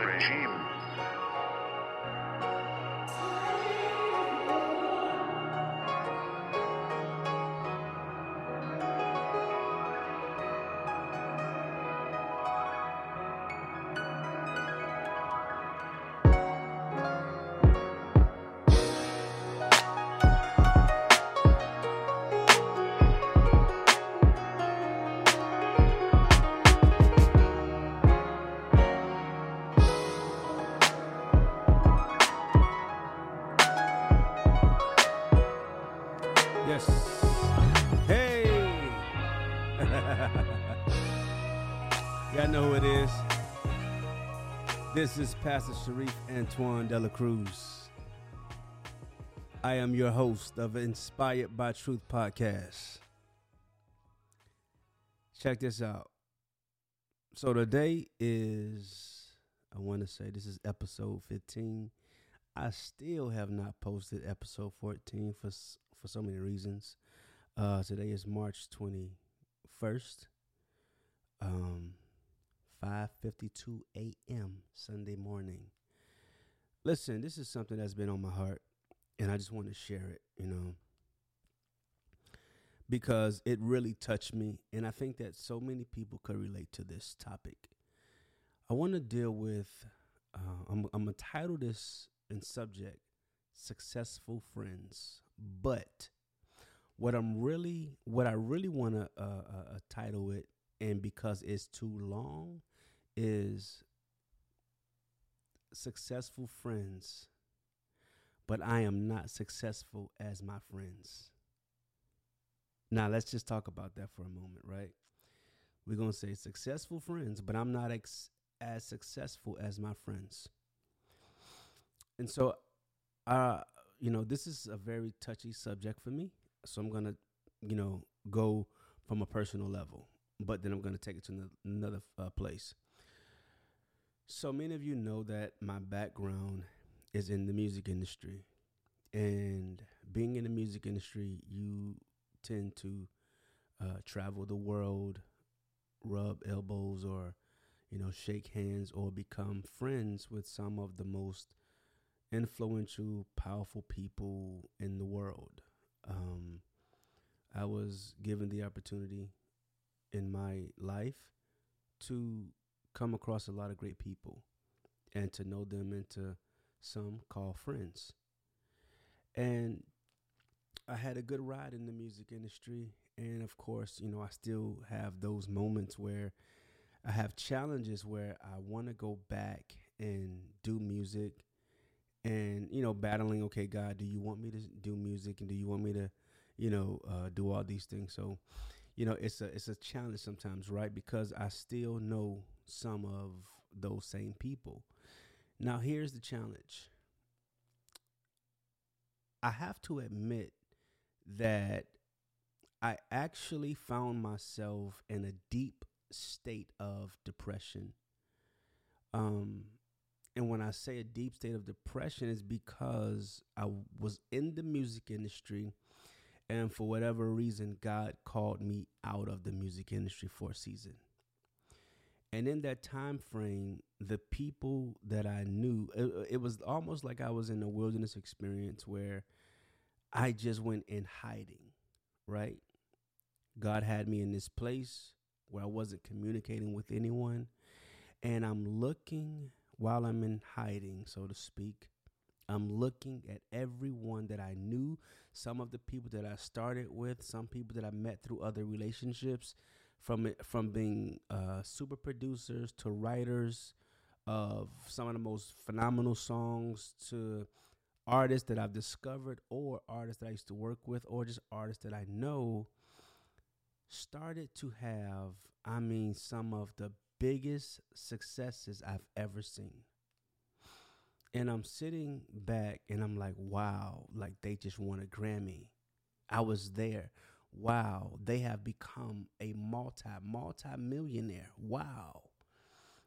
Regime. Yes. Hey. Y'all know who it is. This is Pastor Sharif Antoine Dela Cruz. I am your host of Inspired by Truth Podcast. Check this out. So today is, I want to say this is episode 15. I still have not posted episode 14 for so many reasons. Today is March 21st, 5:52 a.m. Sunday morning. Listen, this is something that's been on my heart, and I just want to share it, because it really touched me, and I think that so many people could relate to this topic. I want to deal with, I'm going to title this and subject, Successful Friends. But what I really want to title it, and because it's too long, is Successful Friends, but I am not successful as my friends. Now, let's just talk about that for a moment, right? We're going to say successful friends, but I'm not as successful as my friends. And so, this is a very touchy subject for me, so I'm going to, go from a personal level, but then I'm going to take it to another place. So many of you know that my background is in the music industry, and being in the music industry, you tend to travel the world, rub elbows or, shake hands or become friends with some of the most influential, powerful people in the world. I was given the opportunity in my life to come across a lot of great people and to know them and to some call friends. And I had a good ride in the music industry. And of course, I still have those moments where I have challenges where I want to go back and do music. And, battling, okay, God, do you want me to do music? And do you want me to, do all these things? So, it's a challenge sometimes, right? Because I still know some of those same people. Now, here's the challenge. I have to admit that I actually found myself in a deep state of depression. And when I say a deep state of depression, it's because I was in the music industry, and for whatever reason, God called me out of the music industry for a season. And in that time frame, the people that I knew, it was almost like I was in a wilderness experience where I just went in hiding, right? God had me in this place where I wasn't communicating with anyone, and I'm looking while I'm in hiding, so to speak. I'm looking at everyone that I knew, some of the people that I started with, some people that I met through other relationships, from being super producers to writers of some of the most phenomenal songs to artists that I've discovered or artists that I used to work with or just artists that I know, started to have, some of the biggest successes I've ever seen. And I'm sitting back and I'm like, wow, like they just won a Grammy. I was there. Wow. They have become a multi-millionaire. Wow.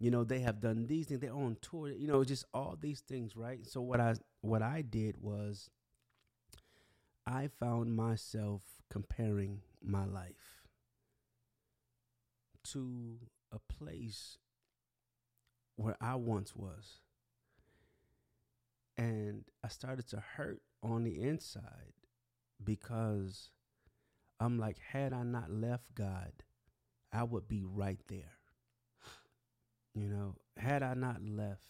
They have done these things. They're on tour, just all these things, right? So what I did was I found myself comparing my life to a place where I once was. And I started to hurt on the inside because I'm like, had I not left God, I would be right there. You know, had I not left,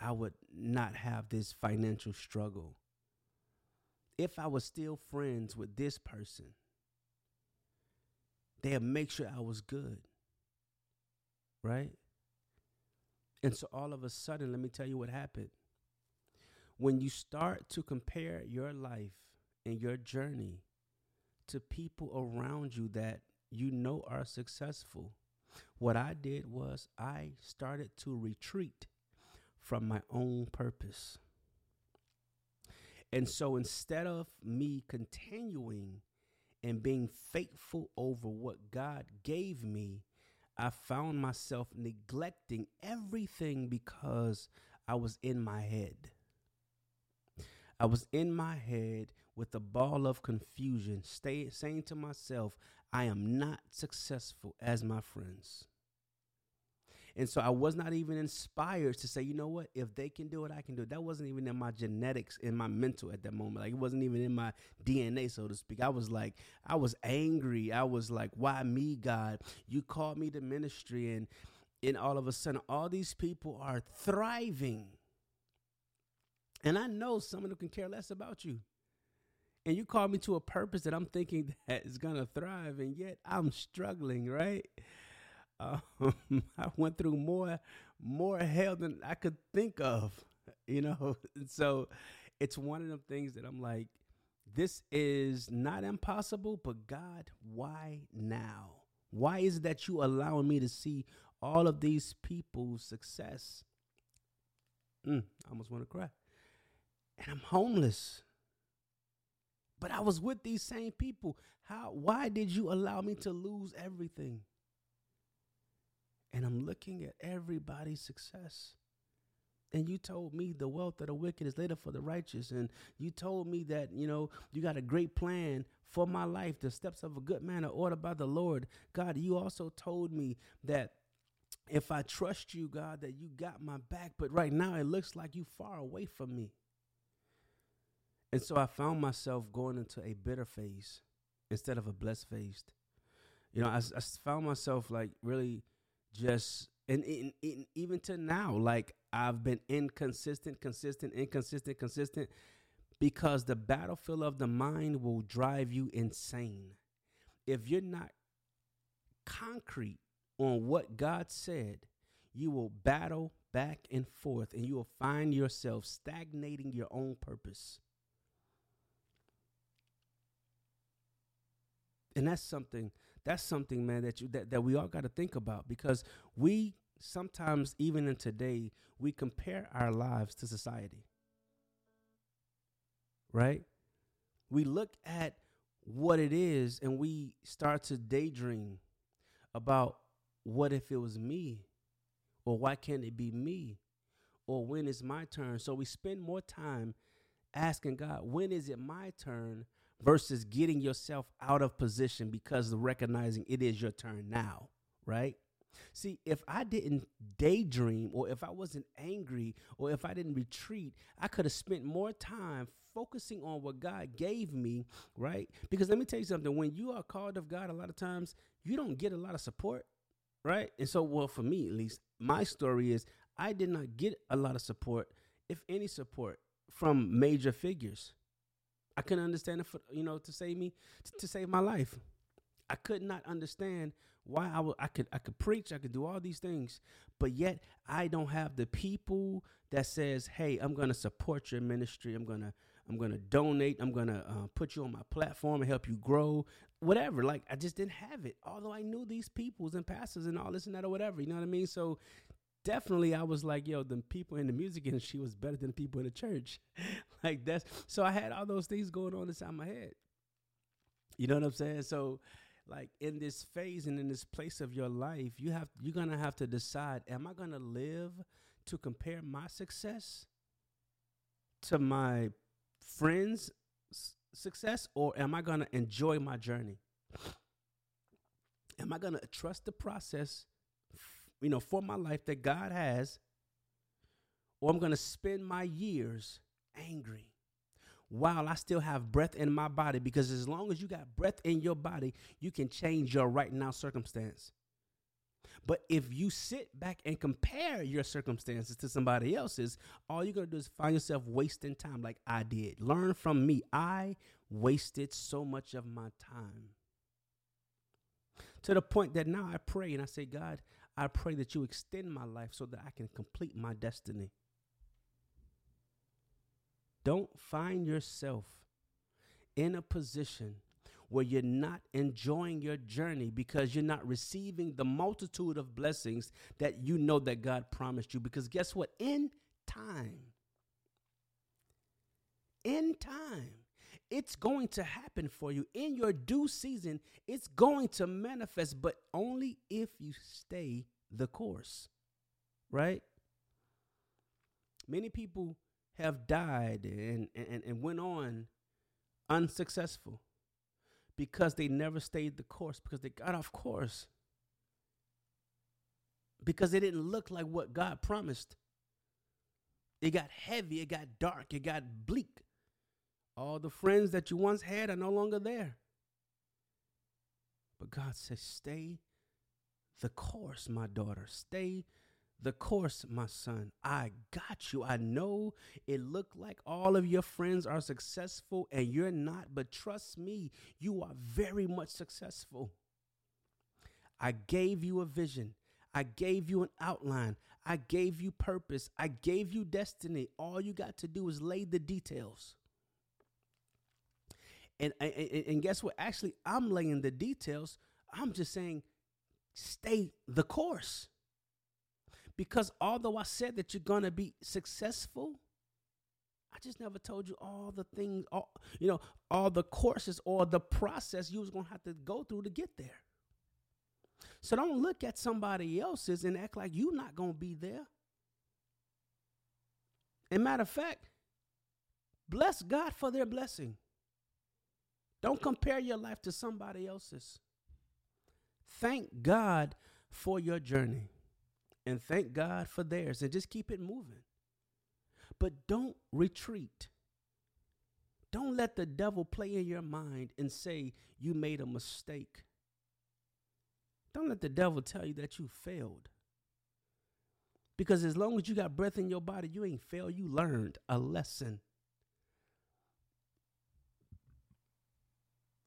I would not have this financial struggle. If I was still friends with this person, they'd make sure I was good, right? And so all of a sudden, let me tell you what happened. When you start to compare your life and your journey to people around you that you know are successful, what I did was I started to retreat from my own purpose. And so instead of me continuing and being faithful over what God gave me, I found myself neglecting everything because I was in my head. I was in my head with a ball of confusion, saying to myself, I am not successful as my friends. And so I was not even inspired to say, you know what, if they can do it, I can do it. That wasn't even in my genetics, in my mental at that moment. Like, it wasn't even in my DNA, so to speak. I was angry. I was like, why me, God? You called me to ministry. And all of a sudden, all these people are thriving. And I know some of them can care less about you. And you call me to a purpose that I'm thinking that is going to thrive, and yet I'm struggling, right? I went through more hell than I could think of, you know. And so it's one of them things that I'm like, this is not impossible, but God, why now? Why is it that you allowing me to see all of these people's success? I almost want to cry. And I'm homeless. But I was with these same people. Why did you allow me to lose everything? And I'm looking at everybody's success. And you told me the wealth of the wicked is laid up for the righteous. And you told me that, you know, you got a great plan for my life. The steps of a good man are ordered by the Lord. God, you also told me that if I trust you, God, that you got my back. But right now it looks like you far away from me. And so I found myself going into a bitter phase instead of a blessed phase. You know, I found myself like really just, and even to now, like I've been inconsistent, because the battlefield of the mind will drive you insane. If you're not concrete on what God said, you will battle back and forth, and you will find yourself stagnating your own purpose. And that's something, man, that we all got to think about, because we sometimes, even in today, we compare our lives to society, right? We look at what it is and we start to daydream about what if it was me, or why can't it be me, or when is my turn? So we spend more time asking God, when is it my turn? Versus getting yourself out of position because of recognizing it is your turn now, right? See, if I didn't daydream, or if I wasn't angry, or if I didn't retreat, I could have spent more time focusing on what God gave me, right? Because let me tell you something, when you are called of God, a lot of times you don't get a lot of support, right? And so, well, for me at least, my story is I did not get a lot of support, if any support, from major figures. I couldn't understand it, to save my life. I could not understand why I could preach, I could do all these things, but yet I don't have the people that says, "Hey, I'm gonna support your ministry. I'm gonna donate. I'm gonna put you on my platform and help you grow." Whatever. Like, I just didn't have it. Although I knew these peoples and pastors and all this and that or whatever. You know what I mean? So. Definitely, I was like, yo, the people in the music industry was better than the people in the church. Like, that's, so I had all those things going on inside my head. You know what I'm saying? So, like, in this phase and in this place of your life, you're going to have to decide, am I going to live to compare my success to my friend's success, or am I going to enjoy my journey? am I going to trust the process, you know, for my life that God has, or I'm going to spend my years angry while I still have breath in my body? Because as long as you got breath in your body, you can change your right now circumstance. But if you sit back and compare your circumstances to somebody else's, all you're going to do is find yourself wasting time like I did. Learn from me. I wasted so much of my time to the point that now I pray and I say, God, I pray that you extend my life so that I can complete my destiny. Don't find yourself in a position where you're not enjoying your journey because you're not receiving the multitude of blessings that you know that God promised you. Because guess what? In time, it's going to happen for you. In your due season, it's going to manifest, but only if you stay the course, right? Many people have died and went on unsuccessful because they never stayed the course, because they got off course, because it didn't look like what God promised. It got heavy, it got dark, it got bleak. All the friends that you once had are no longer there. But God says, stay the course, my daughter. Stay the course, my son. I got you. I know it looked like all of your friends are successful and you're not, but trust me, you are very much successful. I gave you a vision. I gave you an outline. I gave you purpose. I gave you destiny. All you got to do is lay the details. And guess what? Actually, I'm laying the details. I'm just saying, stay the course. Because although I said that you're going to be successful, I just never told you all the things, all the courses or the process you was going to have to go through to get there. So don't look at somebody else's and act like you're not going to be there. And matter of fact, bless God for their blessing. Don't compare your life to somebody else's. Thank God for your journey. And thank God for theirs, and just keep it moving. But don't retreat. Don't let the devil play in your mind and say you made a mistake. Don't let the devil tell you that you failed. Because as long as you got breath in your body, you ain't failed. You learned a lesson.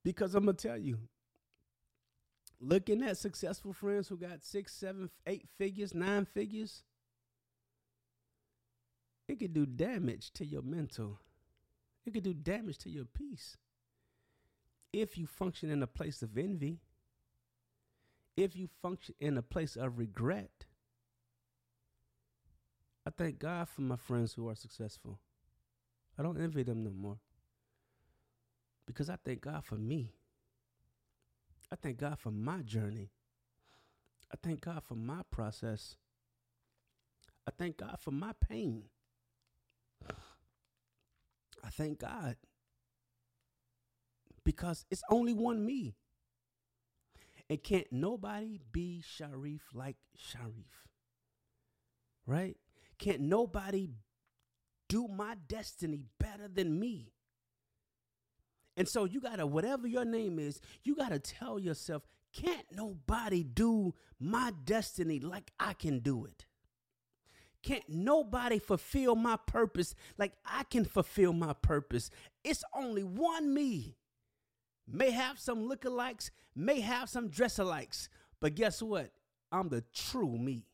Because I'm going to tell you, looking at successful friends who got 6, 7, 8 figures, 9 figures, it could do damage to your mental. It could do damage to your peace. If you function in a place of envy, if you function in a place of regret, I thank God for my friends who are successful. I don't envy them no more because I thank God for me. I thank God for my journey. I thank God for my process. I thank God for my pain. I thank God because it's only one me. And can't nobody be Sharif like Sharif, right? Can't nobody do my destiny better than me. And so you got to, whatever your name is, you got to tell yourself, can't nobody do my destiny like I can do it. Can't nobody fulfill my purpose like I can fulfill my purpose. It's only one me. May have some lookalikes, may have some dressalikes, but guess what? I'm the true me.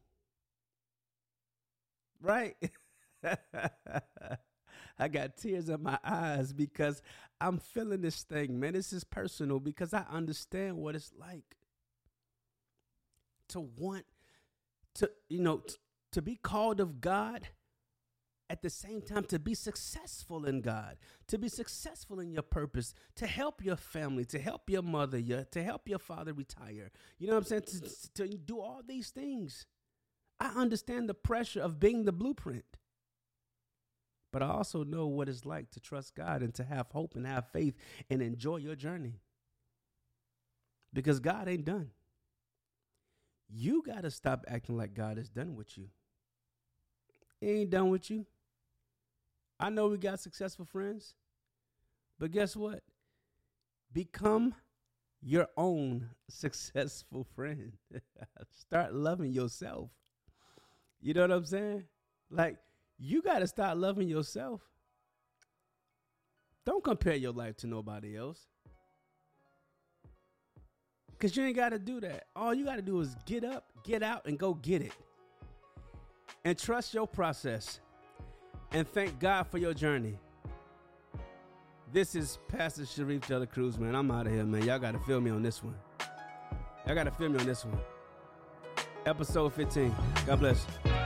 Right? I got tears in my eyes because I'm feeling this thing, man. This is personal because I understand what it's like to want to, to be called of God at the same time, to be successful in God, to be successful in your purpose, to help your family, to help your mother, to help your father retire. You know what I'm saying? To do all these things. I understand the pressure of being the blueprint. But I also know what it's like to trust God and to have hope and have faith and enjoy your journey. Because God ain't done. You got to stop acting like God is done with you. He ain't done with you. I know we got successful friends, but guess what? Become your own successful friend. Start loving yourself. You know what I'm saying? Like, you got to start loving yourself. Don't compare your life to nobody else, because you ain't got to do that. All you got to do is get up, get out, and go get it. And trust your process. And thank God for your journey. This is Pastor Sharif Dela Cruz, man. I'm out of here, man. Y'all got to feel me on this one. Episode 15. God bless.